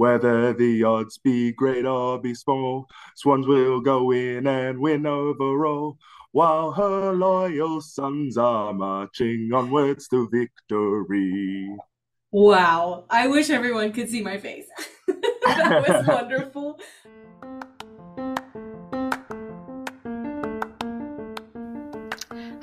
Whether the odds be great or be small, Swans will go in and win overall, while her loyal sons are marching onwards to victory. Wow, I wish everyone could see my face. That was wonderful.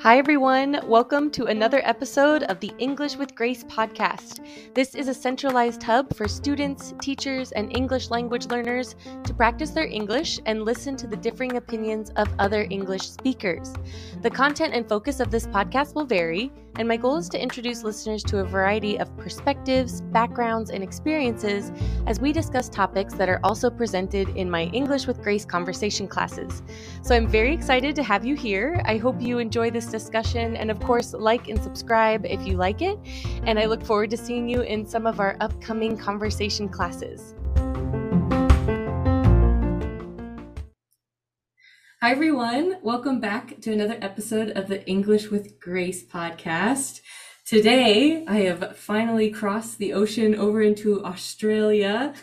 Hi everyone, welcome to another episode of the English with Grace podcast. This is a centralized hub for students, teachers, and English language learners to practice their English and listen to the differing opinions of other English speakers. The content and focus of this podcast will vary, and my goal is to introduce listeners to a variety of perspectives, backgrounds, and experiences as we discuss topics that are also presented in my English with Grace conversation classes. So I'm very excited to have you here. I hope you enjoy this discussion, and of course, like and subscribe if you like it. And I look forward to seeing you in some of our upcoming conversation classes. Hi everyone, welcome back to another episode of the English with Grace podcast. Today, I have finally crossed the ocean over into Australia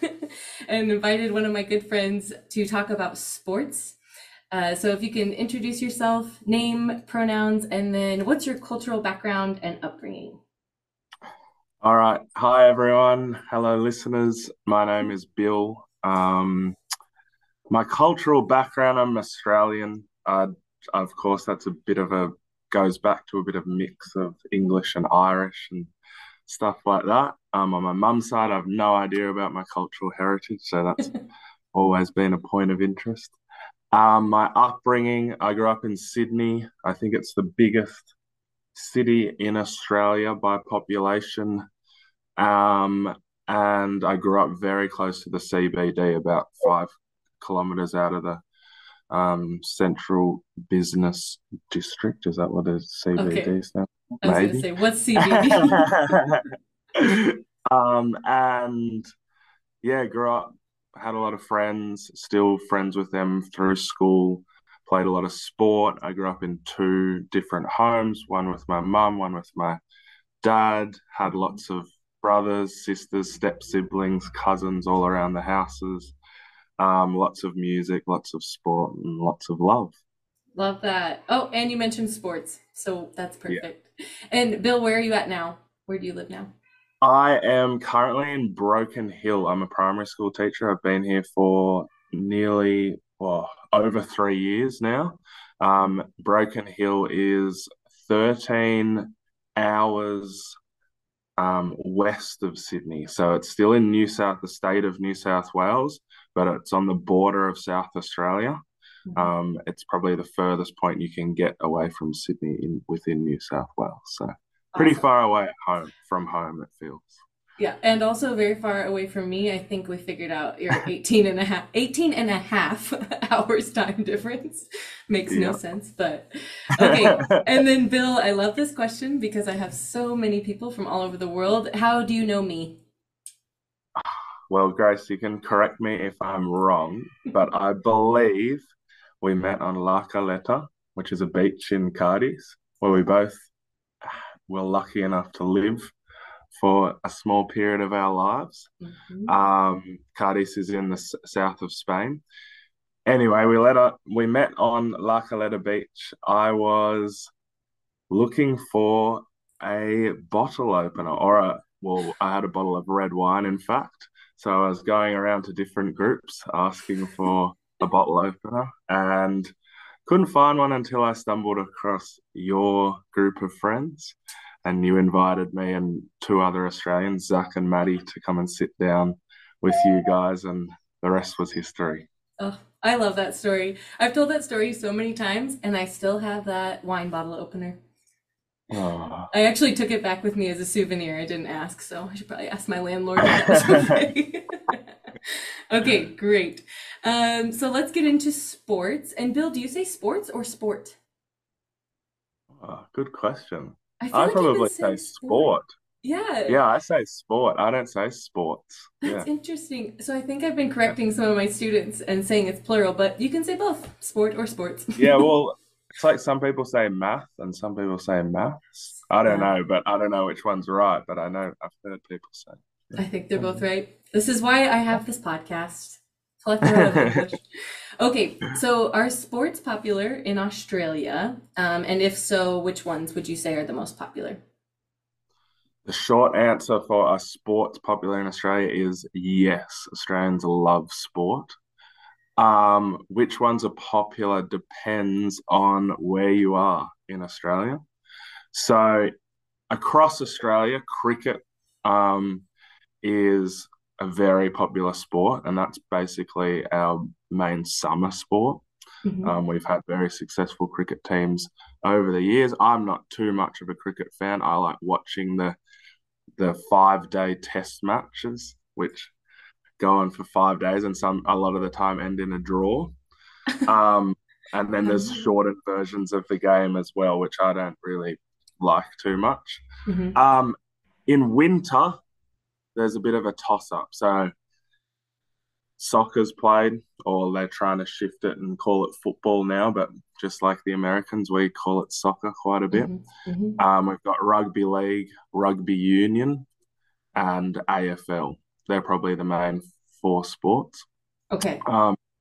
and invited one of my good friends to talk about sports. So if you can introduce yourself, name, pronouns, and then what's your cultural background and upbringing? All right. Hi, everyone. Hello, listeners. My name is Bill. My cultural background, I'm Australian. Of course, that's goes back to a bit of mix of English and Irish and stuff like that. On my mum's side, I have no idea about my cultural heritage, so that's always been a point of interest. My upbringing, I grew up in Sydney. I think it's the biggest city in Australia by population. And I grew up very close to the CBD, about 5 kilometres out of the central business district. Is that what the CBD is now? I was going to say, what's CBD? And yeah, grew up. Had a lot of friends, still friends with them through school, played a lot of sport. I grew up in two different homes, one with my mum, one with my dad, had lots of brothers, sisters, step-siblings, cousins all around the houses, lots of music, lots of sport, and lots of love. Love that. Oh, and you mentioned sports, so that's perfect. Yeah. And Bill, where are you at now? Where do you live now? I am currently in Broken Hill. I'm a primary school teacher. I've been here for over 3 years now. Broken Hill is 13 hours west of Sydney. So it's still in the state of New South Wales, but it's on the border of South Australia. It's probably the furthest point you can get away from Sydney within New South Wales. So pretty far away from home, it feels. Yeah, and also very far away from me. I think we figured out your 18 and a half hours time difference. Makes no sense, but okay. And then Bill, I love this question because I have so many people from all over the world. How do you know me? Well, Grace, you can correct me if I'm wrong, but I believe we met on La Caleta, which is a beach in Cadiz, where we both were lucky enough to live for a small period of our lives. Mm-hmm. Cadiz is in the south of Spain. Anyway, we met on La Caleta Beach. I was looking for a bottle opener, I had a bottle of red wine, in fact. So I was going around to different groups asking for a bottle opener and couldn't find one until I stumbled across your group of friends, and you invited me and two other Australians, Zach and Maddie, to come and sit down with you guys, and the rest was history. Oh, I love that story. I've told that story so many times, and I still have that wine bottle opener. Oh. I actually took it back with me as a souvenir. I didn't ask, so I should probably ask my landlord if that's okay. Okay, great. So let's get into sports. And Bill, do you say sports or sport? Oh, good question. I probably say sport. Yeah, I say sport. I don't say sports. That's interesting. So I think I've been correcting some of my students and saying it's plural, but you can say both, sport or sports. Yeah, well, it's like some people say math and some people say maths. I don't know, but I don't know which one's right, but I've heard people say I think they're both right. This is why I have this podcast. Plethora of English. Okay, so are sports popular in Australia? And if so, which ones would you say are the most popular? The short answer for are sports popular in Australia is yes, Australians love sport. Which ones are popular depends on where you are in Australia. So across Australia, cricket is a very popular sport, and that's basically our main summer sport. Mm-hmm. We've had very successful cricket teams over the years. I'm not too much of a cricket fan. I like watching the 5-day test matches, which go on for 5 days and a lot of the time end in a draw. And then there's shortened versions of the game as well, which I don't really like too much. Mm-hmm. In winter, there's a bit of a toss-up. So soccer's played, or they're trying to shift it and call it football now, but just like the Americans, we call it soccer quite a bit. Mm-hmm. We've got rugby league, rugby union, and AFL. They're probably the main four sports. Okay.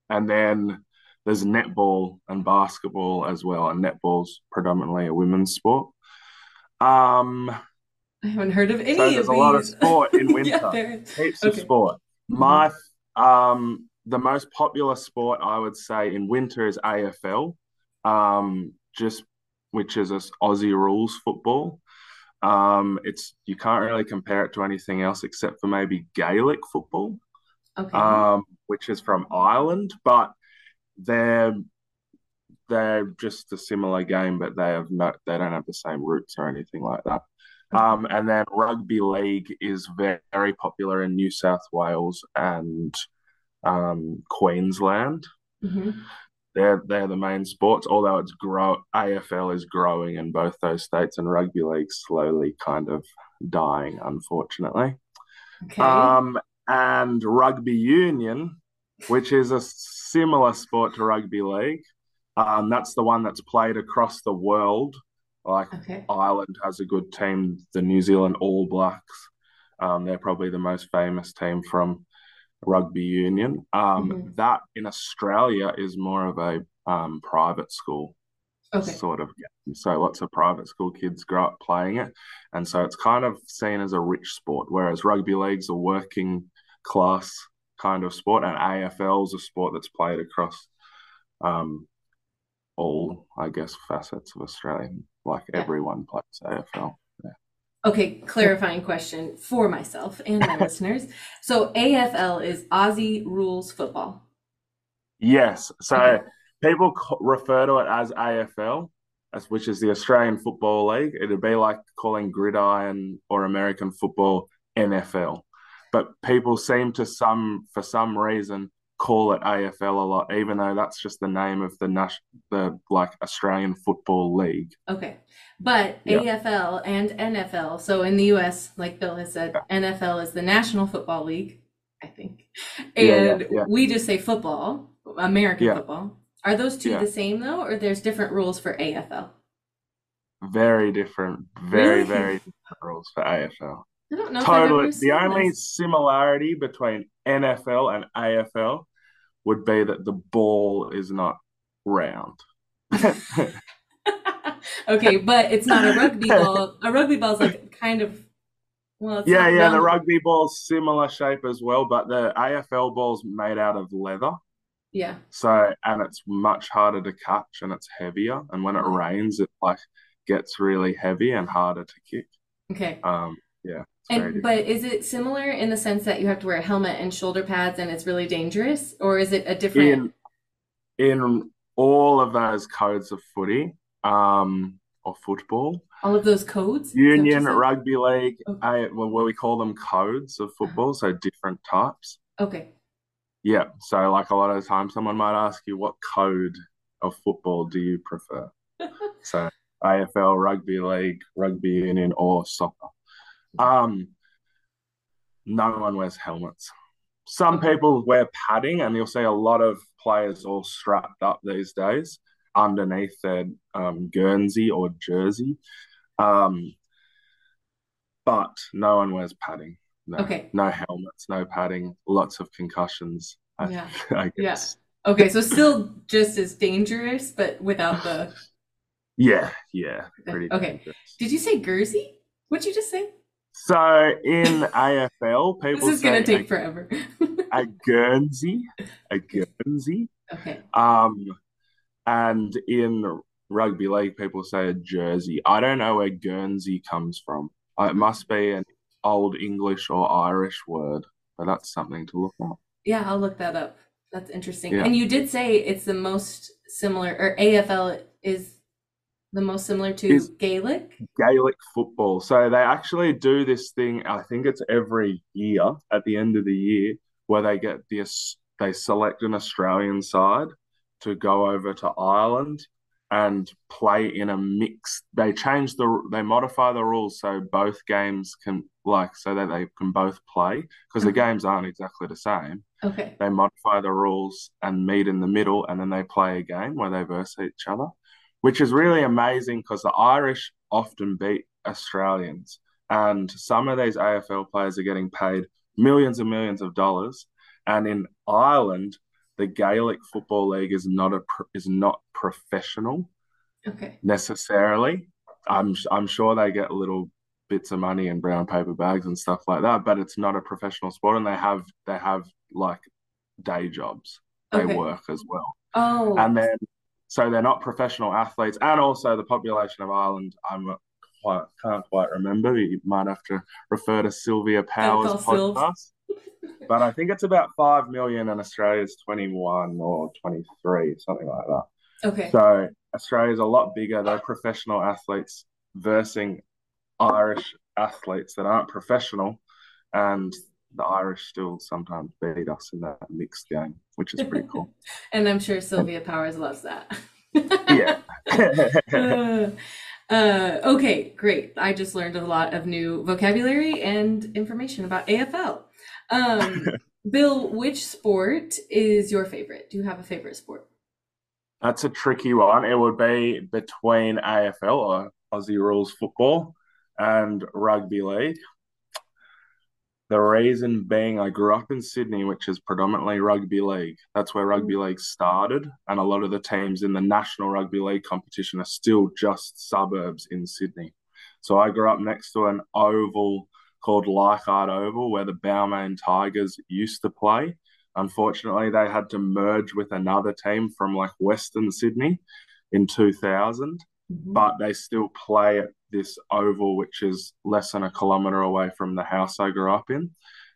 And then there's netball and basketball as well, and netball's predominantly a women's sport. I haven't heard of any of these. So there's a lot of sport in winter. Heaps of sport. My the most popular sport, I would say, in winter is AFL, which is Aussie rules football. You can't really compare it to anything else except for maybe Gaelic football, which is from Ireland, but they're just a similar game, but they don't have the same roots or anything like that. And then rugby league is very popular in New South Wales and Queensland. Mm-hmm. They're the main sports, although AFL is growing in both those states and rugby league slowly kind of dying, unfortunately. Okay. And rugby union, which is a similar sport to rugby league, that's the one that's played across the world. Ireland has a good team, the New Zealand All Blacks. They're probably the most famous team from rugby union. That in Australia is more of a private school sort of game. So lots of private school kids grow up playing it. And so it's kind of seen as a rich sport, whereas rugby league's a working class kind of sport, and AFL's a sport that's played across all, I guess, facets of Australia. Everyone plays AFL. Yeah. Okay, clarifying question for myself and my listeners. So AFL is Aussie Rules Football. Yes. So people refer to it as AFL, which is the Australian Football League. It would be like calling gridiron or American football NFL. But people seem to, for some reason, call it AFL a lot, even though that's just the name of the Australian Football League. Okay. But yeah. AFL and NFL. So in the US, like Bill has said, NFL is the National Football League, I think. And we just say football, American football. Are those two the same though, or there's different rules for AFL? Very different. Very, very different rules for AFL. I don't know. Totally. The only similarity between NFL and AFL would be that the ball is not round. Okay, but it's not a rugby ball. A rugby ball's the rugby ball's similar shape as well, but the AFL ball's made out of leather. Yeah. So, and it's much harder to catch, and it's heavier, and when it rains, it gets really heavy and harder to kick. Okay. But is it similar in the sense that you have to wear a helmet and shoulder pads and it's really dangerous, or is it a different? In all of those codes of footy or football, all of those codes, union, rugby league, we call them codes of football, so different types. Okay. Yeah, so a lot of the time, someone might ask you, "What code of football do you prefer?" So AFL, rugby league, rugby union, or soccer. No one wears helmets. Some people wear padding, and you'll see a lot of players all strapped up these days underneath their Guernsey or jersey. But no one wears padding. No, okay. No helmets, no padding, lots of concussions. I guess. Yeah. Okay, so still just as dangerous, but without the. Yeah, pretty dangerous. Okay. Did you say Guernsey? What'd you just say? So in AFL, people this is going to take forever. a Guernsey. Okay. And in rugby league, people say a jersey. I don't know where Guernsey comes from. It must be an old English or Irish word, but that's something to look up. Yeah, I'll look that up. That's interesting. Yeah. And you did say it's the most similar, or AFL is the most similar to Gaelic? Gaelic football. So they actually do this thing, I think it's every year, at the end of the year, where they select an Australian side to go over to Ireland and play in a mix. They modify the rules so both games so that they can both play, because the games aren't exactly the same. Okay. They modify the rules and meet in the middle, and then they play a game where they verse each other, which is really amazing because the Irish often beat Australians, and some of these AFL players are getting paid millions and millions of dollars. And in Ireland, the Gaelic Football League is not professional, okay, necessarily. I'm sure they get little bits of money in brown paper bags and stuff like that, but it's not a professional sport, and they have like day jobs. Okay. They work as well. Oh, and then. So they're not professional athletes, and also the population of Ireland, I can't quite remember. You might have to refer to Sylvia Power's podcast. But I think it's about 5 million, and Australia's 21 or 23, something like that. Okay. So Australia's a lot bigger. They're professional athletes versing Irish athletes that aren't professional, and the Irish still sometimes beat us in that mixed game, which is pretty cool. And I'm sure Sylvia Powers loves that. Yeah. Okay, great. I just learned a lot of new vocabulary and information about AFL. Bill, which sport is your favorite? Do you have a favorite sport? That's a tricky one. It would be between AFL, or Aussie Rules Football, and rugby league. The reason being, I grew up in Sydney, which is predominantly rugby league. That's where rugby league started, and a lot of the teams in the National Rugby League competition are still just suburbs in Sydney. So I grew up next to an oval called Leichhardt Oval, where the Balmain Tigers used to play. Unfortunately, they had to merge with another team from like Western Sydney in 2000, but they still play at this oval, which is less than a kilometre away from the house I grew up in,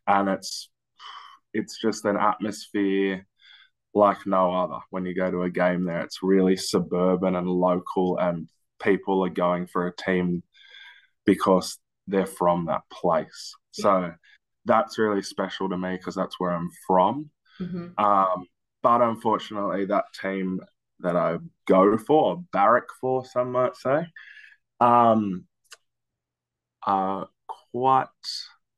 and it's just an atmosphere like no other. When you go to a game there, it's really suburban and local, and people are going for a team because they're from that place. So that's really special to me because that's where I'm from. But unfortunately, that team that I go for, or barrack for, some might say, are quite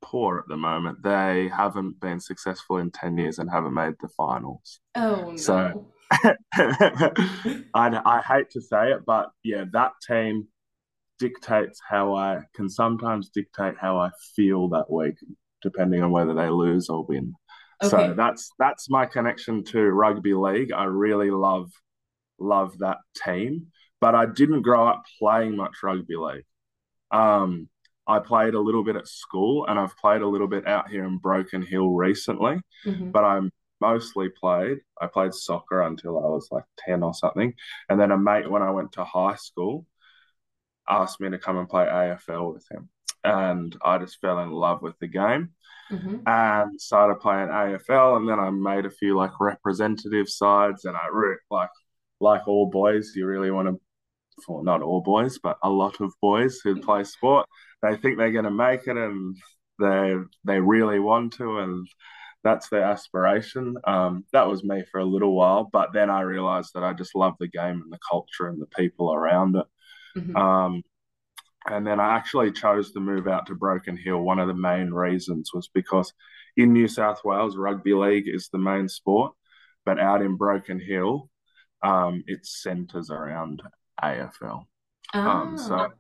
poor at the moment. They haven't been successful in 10 years and haven't made the finals. Oh, no. So I hate to say it, but yeah, that team dictates how I can sometimes dictate how I feel that week, depending on whether they lose or win. Okay. So that's my connection to rugby league. I really love that team. But I didn't grow up playing much rugby league. I played a little bit at school, and I've played a little bit out here in Broken Hill recently, but I played soccer until I was like 10 or something. And then a mate, when I went to high school, asked me to come and play AFL with him. And I just fell in love with the game and started playing AFL. And then I made a few like representative sides, and I like all boys, you really want to, well, not all boys, but a lot of boys who play sport, they think they're going to make it, and they really want to, and that's their aspiration. That was me for a little while, but then I realised that I just love the game and the culture and the people around it. And then I actually chose to move out to Broken Hill. One of the main reasons was because in New South Wales, rugby league is the main sport, but out in Broken Hill, it centres around AFL. So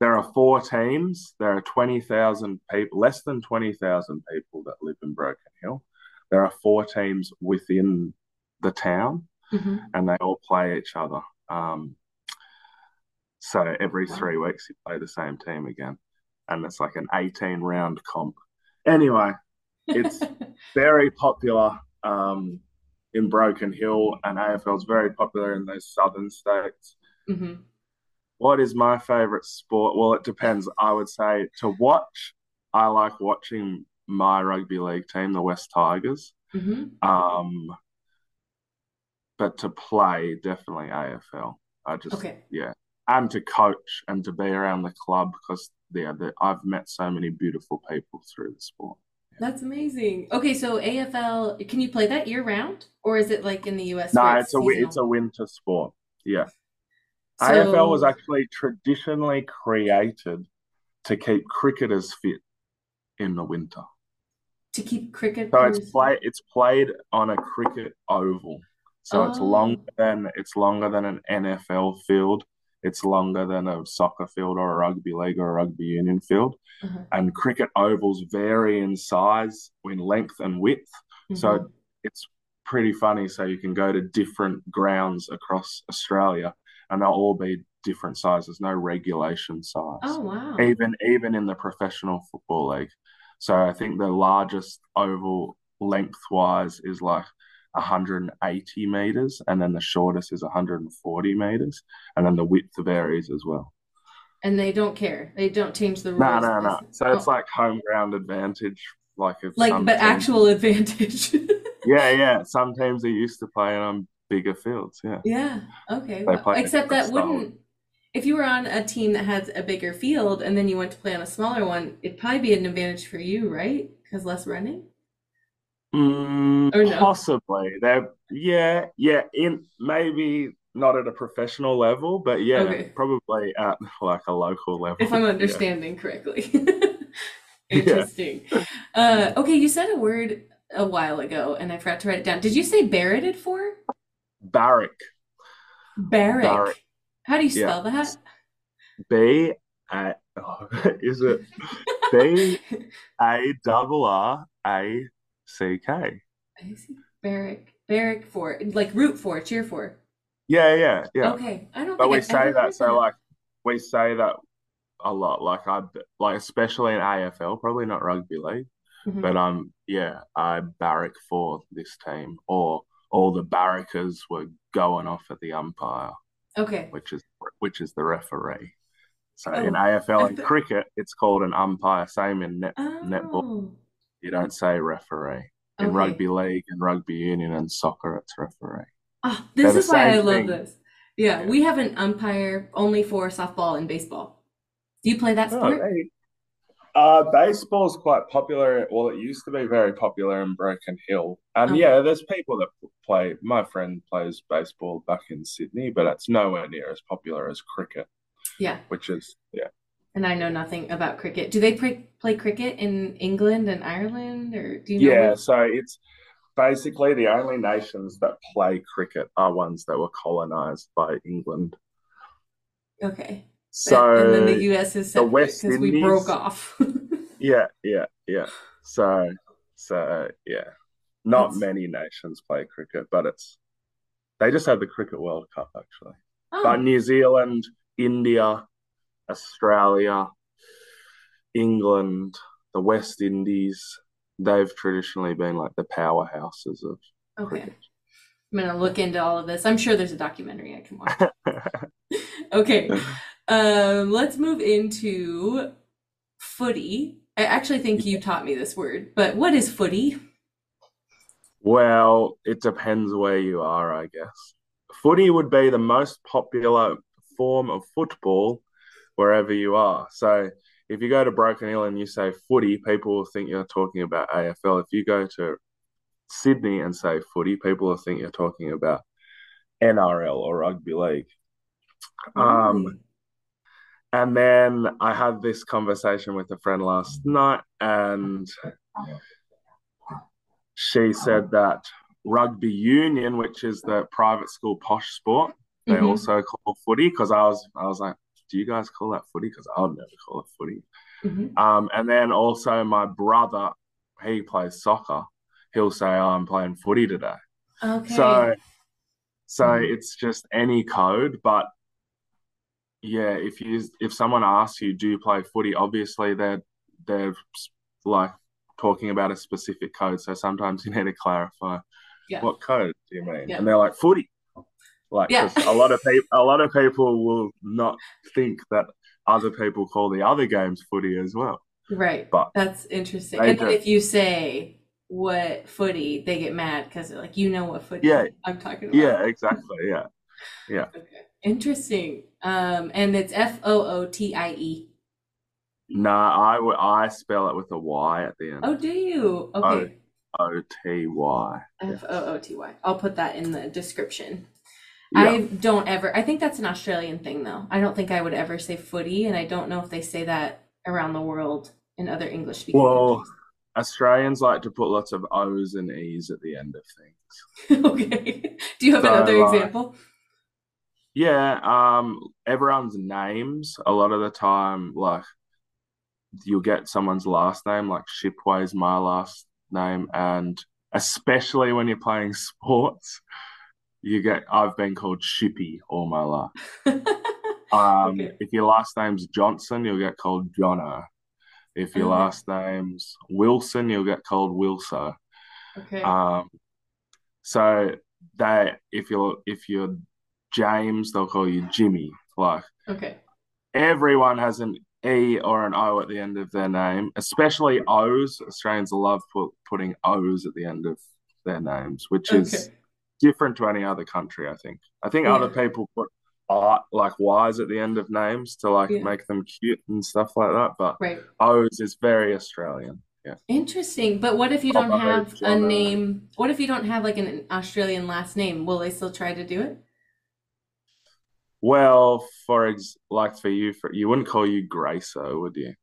There are four teams. There are 20,000 people, less than 20,000 people that live in Broken Hill. There are four teams within the town, mm-hmm. and they all play each other. So every 3 weeks you play the same team again, and it's like an 18-round comp. Anyway, it's very popular in Broken Hill, and AFL is very popular in those southern states. Mm-hmm. What is my favourite sport? Well, it depends. I would say to watch, I like watching my rugby league team, the West Tigers. Mm-hmm. But to play, definitely AFL. I just, yeah. And to coach and to be around the club because I've met so many beautiful people through the sport. Yeah. That's amazing. Okay, so AFL, can you play that year-round? Or is it like in the US? No, it's a winter sport, yeah. So... AFL was actually traditionally created to keep cricketers fit in the winter. To keep cricket? So it's played on a cricket oval. So it's longer than an NFL field. It's longer than a soccer field or a rugby league or a rugby union field. Uh-huh. And cricket ovals vary in size, in length and width. Mm-hmm. So it's pretty funny. So you can go to different grounds across Australia and they'll all be different sizes, no regulation size. Oh, wow. Even in the Professional Football League. So I think the largest oval lengthwise is like 180 metres, and then the shortest is 140 metres, and then the width varies as well. And they don't care. They don't change the rules. No. So it's like home ground advantage. Actual advantage. Yeah. Some teams are used to playing on bigger fields, yeah. Yeah, okay. Wow. Except that wouldn't... If you were on a team that has a bigger field and then you went to play on a smaller one, it'd probably be an advantage for you, right? Because less running? Or no? Possibly. Yeah. Maybe not at a professional level, but yeah, probably at like a local level. If I'm understanding correctly. Interesting. Yeah. Okay, you said a word a while ago and I forgot to write it down. Did you say barreted for? Barrack. How do you spell that? Is it Barrack? I see. Barrack for, like, root for, cheer for. Yeah. Okay, I don't. But we say that. So like we say that a lot. Like especially in AFL, probably not rugby league, mm-hmm. but I barrack for this team or. All the barrackers were going off at the umpire, which is the referee. So in AFL and cricket, it's called an umpire. Same in netball, you don't say referee. In rugby league and rugby union and soccer, it's referee. Oh, this is why I love this. Yeah, we have an umpire only for softball and baseball. Do you play that sport? Baseball is quite popular. Well, it used to be very popular in Broken Hill. And there's people that play. My friend plays baseball back in Sydney, but it's nowhere near as popular as cricket. Yeah. Which is, yeah. And I know nothing about cricket. Do they play cricket in England and Ireland? Or do you know? Yeah, so it's basically the only nations that play cricket are ones that were colonized by England. Okay. So and then the US is separate because we broke off. Yeah. So yeah. Many nations play cricket, but they just had the Cricket World Cup actually. Oh. But New Zealand, India, Australia, England, the West Indies, they've traditionally been like the powerhouses of cricket. I'm gonna look into all of this. I'm sure there's a documentary I can watch. Okay. Let's move into footy. I actually think you taught me this word, but what is footy? Well, it depends where you are, I guess. Footy would be the most popular form of football wherever you are. So if you go to Broken Hill and you say footy, people will think you're talking about AFL. If you go to Sydney and say footy, people will think you're talking about NRL or rugby league. And then I had this conversation with a friend last night, and she said that rugby union, which is the private school posh sport, they also call footy, because I was like, do you guys call that footy? Because I would never call it footy. Mm-hmm. And then also my brother, he plays soccer. He'll say, oh, I'm playing footy today. Okay. So it's just any code. But yeah, if someone asks you, do you play footy? Obviously, they're like talking about a specific code. So sometimes you need to clarify what code do you mean? Yeah. And they're like footy. Like a lot of people will not think that other people call the other games footy as well. Right. But that's interesting. And if you say what footy, they get mad because they're like, you know what footy I'm talking about. Yeah, exactly. Yeah. Yeah. Okay. Interesting. And it's FOOTIE. Nah, I spell it with a Y at the end. Oh, do you? Okay. O-T-Y. FOOTY. I'll put that in the description. Yeah. I think that's an Australian thing though. I don't think I would ever say footy, and I don't know if they say that around the world in other English speaking countries. Australians like to put lots of O's and E's at the end of things. Okay. Do you have another example? Yeah. Everyone's names, a lot of the time, like you'll get someone's last name, like Shipway's my last name. And especially when you're playing sports, I've been called Shippy all my life. If your last name's Johnson, you'll get called Jono. If your last name's Wilson, you'll get called Wilso. Okay. So if you're James, they'll call you Jimmy. Like everyone has an E or an O at the end of their name, especially O's. Australians love putting O's at the end of their names, which is different to any other country, I think. Other people put art like Y's at the end of names to make them cute and stuff like that, but O's is very Australian. Yeah. Interesting. But what if you don't have a name? What if you don't have like an Australian last name? Will they still try to do it? Well, you wouldn't call you Graco, would you?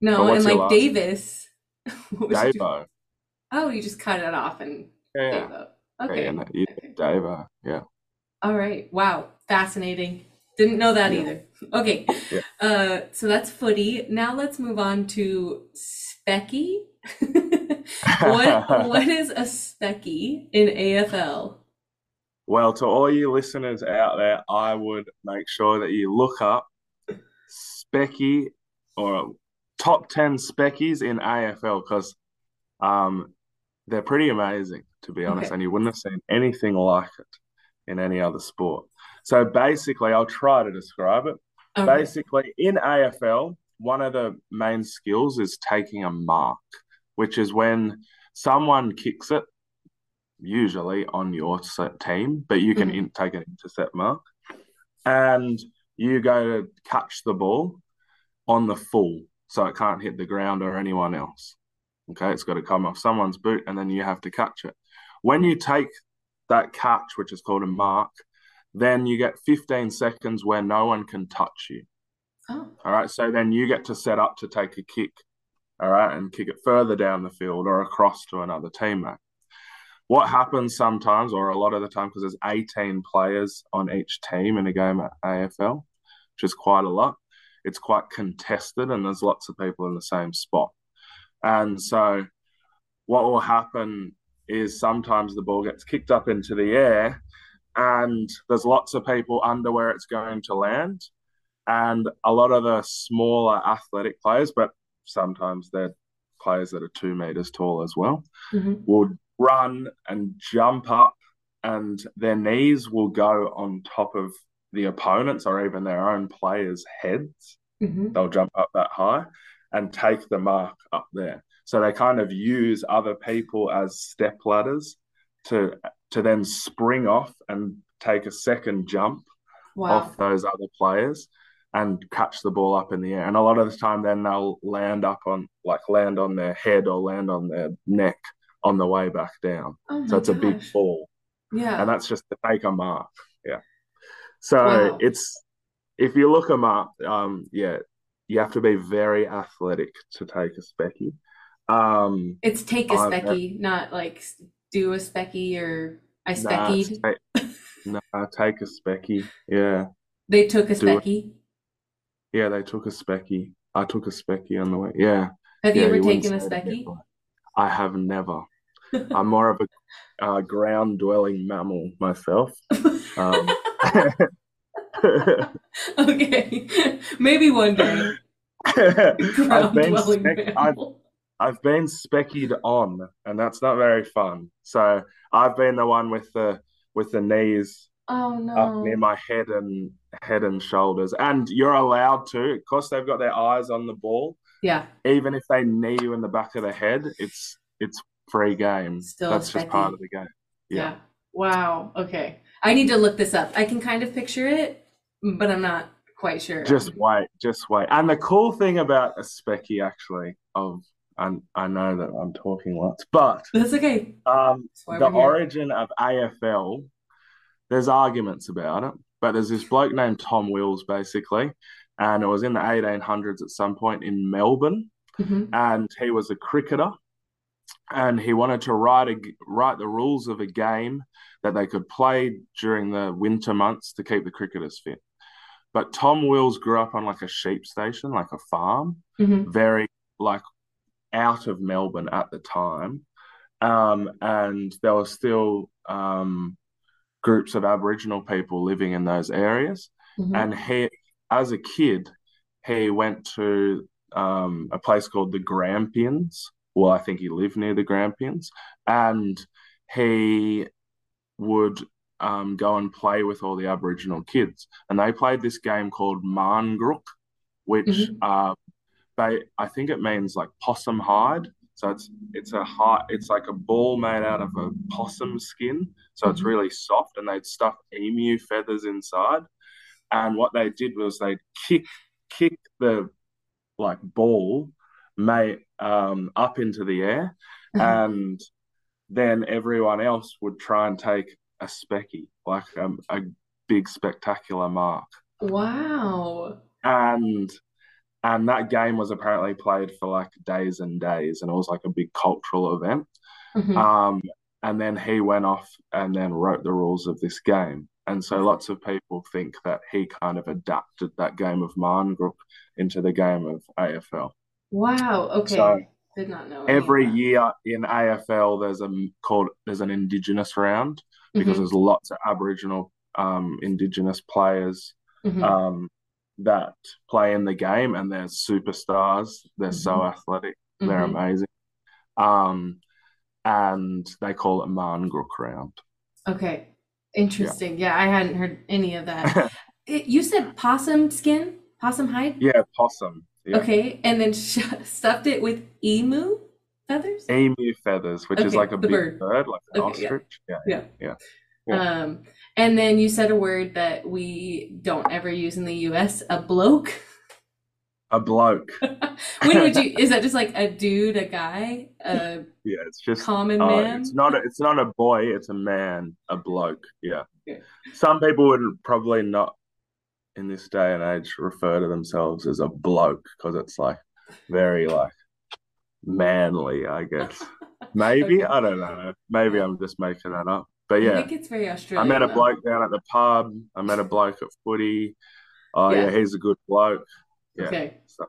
No, and like Davis. Davo. Oh, you just cut it off and Davo. Okay. Yeah, Davo. Yeah. All right. Wow. Fascinating. Didn't know that either. Okay. Yeah. So that's footy. Now let's move on to specky. What is a specky in AFL? Well, to all you listeners out there, I would make sure that you look up specky or top 10 speckies in AFL because they're pretty amazing, to be honest, and you wouldn't have seen anything like it in any other sport. So basically, I'll try to describe it. Okay. Basically, in AFL, one of the main skills is taking a mark, which is when someone kicks it, usually on your team, but you can take an intercept mark, and you go to catch the ball on the full, so it can't hit the ground or anyone else. Okay, it's got to come off someone's boot, and then you have to catch it. When you take that catch, which is called a mark, then you get 15 seconds where no one can touch you. Oh. All right, so then you get to set up to take a kick, all right, and kick it further down the field or across to another teammate. What happens sometimes, or a lot of the time, because there's 18 players on each team in a game at AFL, which is quite a lot, it's quite contested, and there's lots of people in the same spot. And so what will happen is sometimes the ball gets kicked up into the air and there's lots of people under where it's going to land, and a lot of the smaller athletic players, but sometimes they're players that are 2 meters tall as well, will run and jump up, and their knees will go on top of the opponents or even their own players' heads. They'll jump up that high and take the mark up there. So they kind of use other people as step ladders to then spring off and take a second jump off those other players and catch the ball up in the air. And a lot of the time then they'll land on their head or land on their neck on the way back down. So it's a big fall. Yeah. And that's just to take a mark. Yeah. So it's, if you look them up, you have to be very athletic to take a specky. It's take a specky, not like do a specky or I speckied. Take a specky. Yeah. They took a specky. Yeah, they took a specky. I took a specky on the way. Yeah. Have you ever taken a specky? I have never. I'm more of a ground-dwelling mammal myself. Okay. Maybe one day. I've been speckied on, and that's not very fun. So I've been the one with the knees up near my head and shoulders. And you're allowed to, of course, they've got their eyes on the ball. Yeah. Even if they knee you in the back of the head, it's free game. Still that's specky. Just part of the game. Yeah. Wow. Okay. I need to look this up. I can kind of picture it, but I'm not quite sure. Just wait. And the cool thing about a specky, actually, I know that I'm talking lots, but that's okay. The origin of AFL, there's arguments about it, but there's this bloke named Tom Wills, basically, and it was in the 1800s at some point in Melbourne, and he was a cricketer, and he wanted to write the rules of a game that they could play during the winter months to keep the cricketers fit. But Tom Wills grew up on like a sheep station, like a farm, very like out of Melbourne at the time, and there were still groups of Aboriginal people living in those areas. And he, as a kid, he went to a place called the Grampians. Well, I think he lived near the Grampians, and he would go and play with all the Aboriginal kids, and they played this game called Marngrook, which I think it means like possum hide. So it's like a ball made out of a possum skin. So it's really soft, and they'd stuff emu feathers inside. And what they did was they'd kick the like ball up into the air, and then everyone else would try and take a specky, like a big spectacular mark. Wow. And that game was apparently played for like days and days, and it was like a big cultural event. And then he went off and then wrote the rules of this game. And so lots of people think that he kind of adapted that game of Marngrook into the game of AFL. Wow. Okay. So did not know. Every year in AFL, there's an Indigenous round because there's lots of Aboriginal Indigenous players that play in the game, and they're superstars. They're so athletic. They're amazing. And they call it Marngrook round. Okay. Interesting. Yeah, I hadn't heard any of that. You said possum skin? Possum hide? Yeah, possum. Yeah. Okay. And then stuffed it with emu feathers? Emu feathers, which is like a big bird, like an ostrich. Yeah. And then you said a word that we don't ever use in the US, a bloke. A bloke. When would you? Is that just like a dude, a guy? Yeah, it's just common man. It's not a boy. It's a man, a bloke. Yeah. Okay. Some people would probably not, in this day and age, refer to themselves as a bloke because it's like very like manly, I guess. Maybe I don't know. Maybe I'm just making that up. But yeah, I think it's very Australian. I met a bloke down at the pub. I met a bloke at footy. Oh yeah, he's a good bloke. Yeah, okay, stuff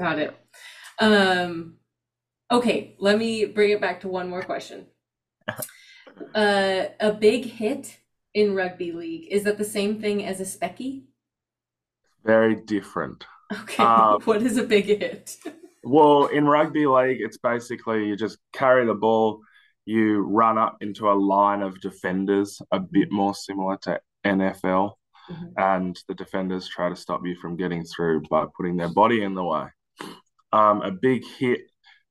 like that. Got it. Okay, let me bring it back to one more question. A big hit in rugby league, is that the same thing as a specky? Very different. Okay, what is a big hit? Well, in rugby league, it's basically you just carry the ball. You run up into a line of defenders, a bit more similar to NFL, and the defenders try to stop you from getting through by putting their body in the way. A big hit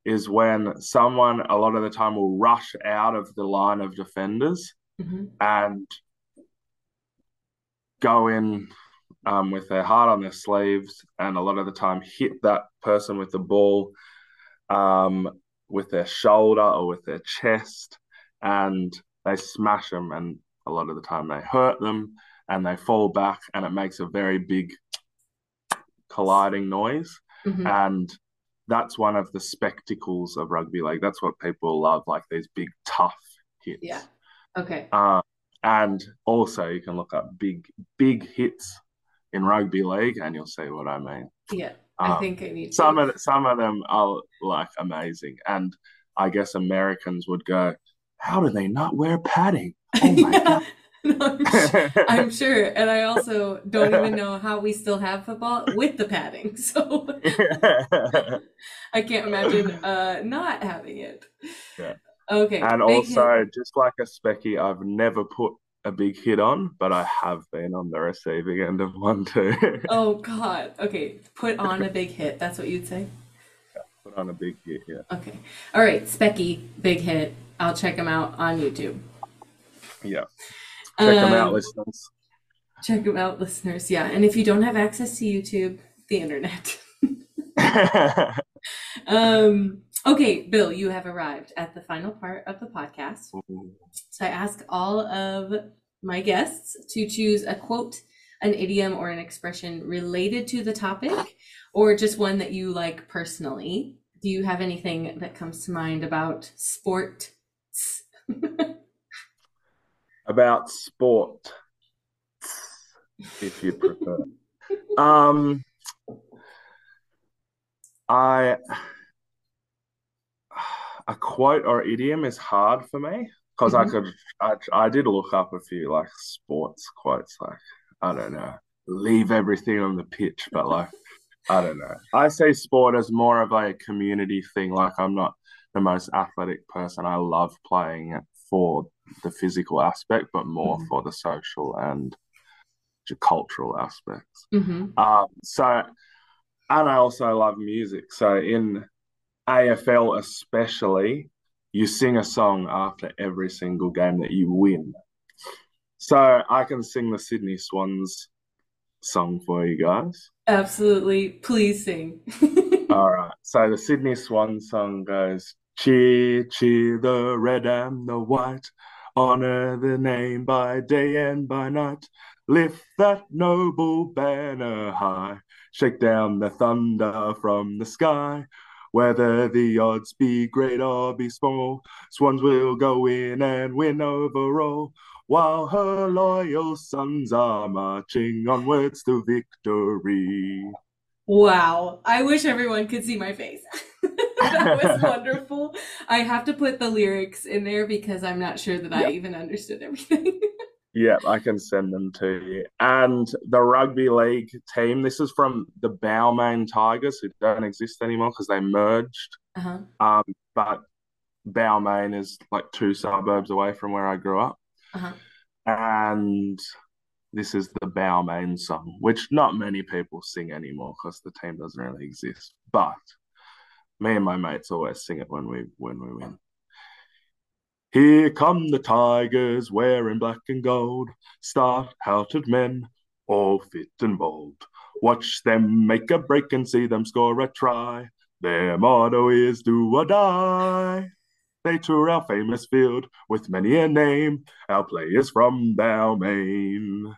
is when someone, a lot of the time, will rush out of the line of defenders and go in with their heart on their sleeves, and a lot of the time hit that person with the ball, with their shoulder or with their chest, and they smash them, and a lot of the time they hurt them and they fall back, and it makes a very big colliding noise. And that's one of the spectacles of rugby league. That's what people love, like these big tough hits. Yeah. Okay. And also you can look up big hits in rugby league, and you'll see what I mean. Yeah, I think I need some of them are like amazing, and I guess Americans would go, how do they not wear padding? Oh my God. No, I'm sure. And I also don't even know how we still have football with the padding. So I can't imagine not having it. Yeah. Okay. And also, just like a specky, I've never put a big hit on, but I have been on the receiving end of one too. Oh, God. Okay. Put on a big hit. That's what you'd say? Yeah, put on a big hit, yeah. Okay. All right. Specky, big hit. I'll check them out on YouTube. Yeah. Check them out, listeners. Check them out, listeners. Yeah. And if you don't have access to YouTube, the internet. Okay, Bill, you have arrived at the final part of the podcast. Ooh. So I ask all of my guests to choose a quote, an idiom, or an expression related to the topic, or just one that you like personally. Do you have anything that comes to mind about sports? About sport, if you prefer. A quote or idiom is hard for me because I did look up a few like sports quotes, like, I don't know, leave everything on the pitch, but like, I don't know. I see sport as more of a community thing. Like, I'm not the most athletic person. I love playing it for the physical aspect, but more for the social and cultural aspects. And I also love music. So in AFL especially, you sing a song after every single game that you win. So I can sing the Sydney Swans song for you guys. Absolutely. Please sing. All right. So the Sydney Swans song goes, cheer, cheer the red and the white, honour the name by day and by night, lift that noble banner high, shake down the thunder from the sky. Whether the odds be great or be small, Swans will go in and win overall, while her loyal sons are marching onwards to victory. Wow. I wish everyone could see my face. That was wonderful. I have to put the lyrics in there because I'm not sure that I even understood everything. Yeah, I can send them to you. And the rugby league team, this is from the Balmain Tigers, who don't exist anymore because they merged. But Balmain is like 2 suburbs away from where I grew up. And this is the Balmain song, which not many people sing anymore because the team doesn't really exist. But me and my mates always sing it when we win. Here come the Tigers wearing black and gold, stout-houted men, all fit and bold. Watch them make a break and see them score a try. Their motto is do or die. They tour our famous field with many a name, our players from Balmain.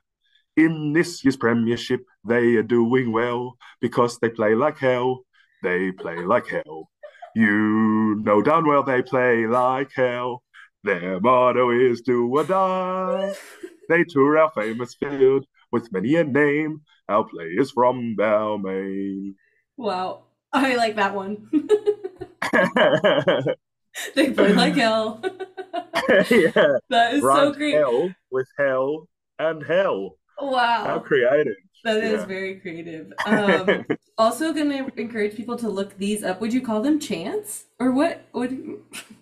In this year's premiership, they are doing well because they play like hell. They play like hell. You know darn well they play like hell. Their motto is do or die. They tour our famous field with many a name. Our players from Balmain. Wow. I like that one. They play like hell. Yeah. That is so great. Hell with hell and hell. Wow. How creative. That is very creative. Also going to encourage people to look these up. Would you call them chants? Or what?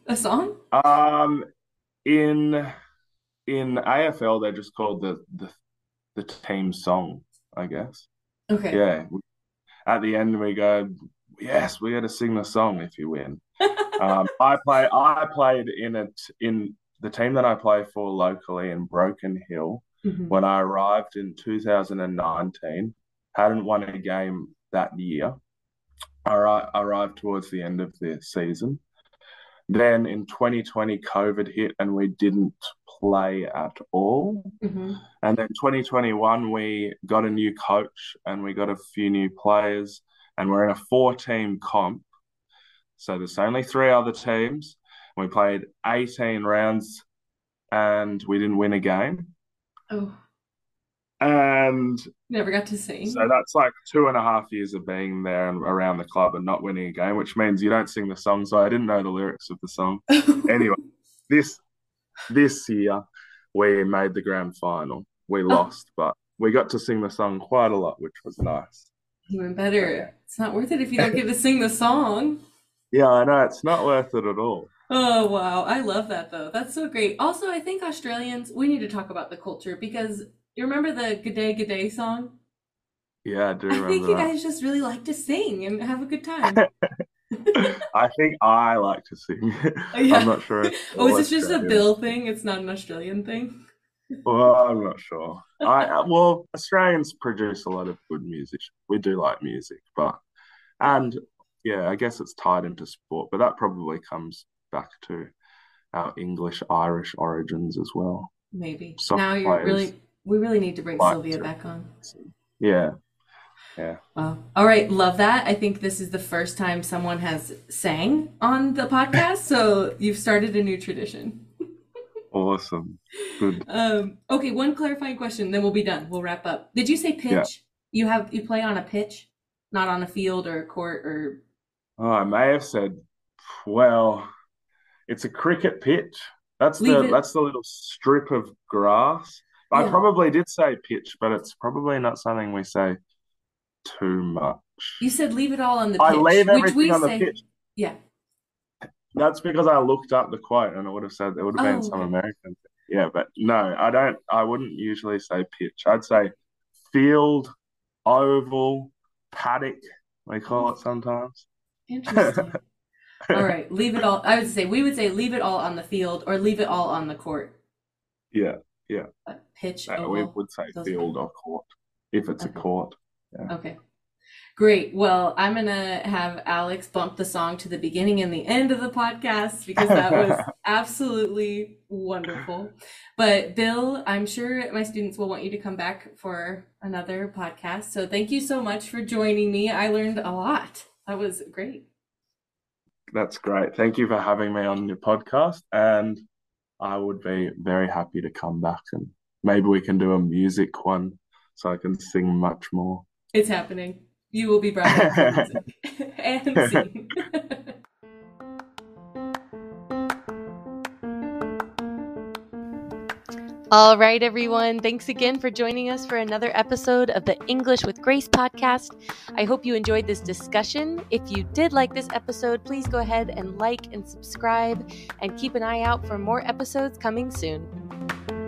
A song? In AFL, they're just called the team song, I guess. Okay. Yeah. At the end, we go, yes, we got to sing the song if you win. I played in it, in the team that I play for locally in Broken Hill. When I arrived in 2019, hadn't won a game that year. I arrived towards the end of the season. Then in 2020, COVID hit and we didn't play at all. And then 2021, we got a new coach and we got a few new players and we're in a 4-team comp. So there's only 3 other teams. We played 18 rounds and we didn't win a game. Oh. And never got to see. So that's like 2.5 years of being there and around the club and not winning a game, which means you don't sing the song. So I didn't know the lyrics of the song. Anyway, this year we made the grand final. We lost, but we got to sing the song quite a lot, which was nice. Even better. Yeah. It's not worth it if you don't get to sing the song. Yeah, I know. It's not worth it at all. Oh, wow. I love that, though. That's so great. Also, I think Australians, we need to talk about the culture because you remember the G'day G'day song? Yeah, I do remember. I think you guys just really like to sing and have a good time. I think I like to sing. Yeah. I'm not sure. Oh, is this just a Bill thing? It's not an Australian thing? Well, I'm not sure. Well, Australians produce a lot of good music. We do like music, and yeah, I guess it's tied into sport, but that probably comes back to our English, Irish origins as well. Maybe. We really need to bring Sylvia back on. Yeah. Yeah. Wow. All right. Love that. I think this is the first time someone has sang on the podcast. So you've started a new tradition. Awesome. Good. Okay, one clarifying question, then we'll be done. We'll wrap up. Did you say pitch? Yeah. You play on a pitch, not on a field or a court or... Oh, I may have said, well, it's a cricket pitch. That's the little strip of grass. Yeah. I probably did say pitch, but it's probably not something we say too much. You said leave it all on the pitch. I leave everything on the pitch. Yeah. That's because I looked up the quote and it would have been some American thing. Yeah, but no, I wouldn't usually say pitch. I'd say field, oval, paddock, they call it sometimes. Interesting. All right, leave it all. We would say leave it all on the field or leave it all on the court. Yeah, yeah. Pitch, oval. We would say field or court if it's a court. Yeah. Okay. Great. Well, I'm going to have Alex bump the song to the beginning and the end of the podcast because that was absolutely wonderful. But Bill, I'm sure my students will want you to come back for another podcast. So thank you so much for joining me. I learned a lot. That was great. That's great. Thank you for having me on your podcast. And I would be very happy to come back and maybe we can do a music one so I can sing much more. It's happening. You will be brought up for music and sing. All right, everyone. Thanks again for joining us for another episode of the English with Grace podcast. I hope you enjoyed this discussion. If you did like this episode, please go ahead and like and subscribe and keep an eye out for more episodes coming soon.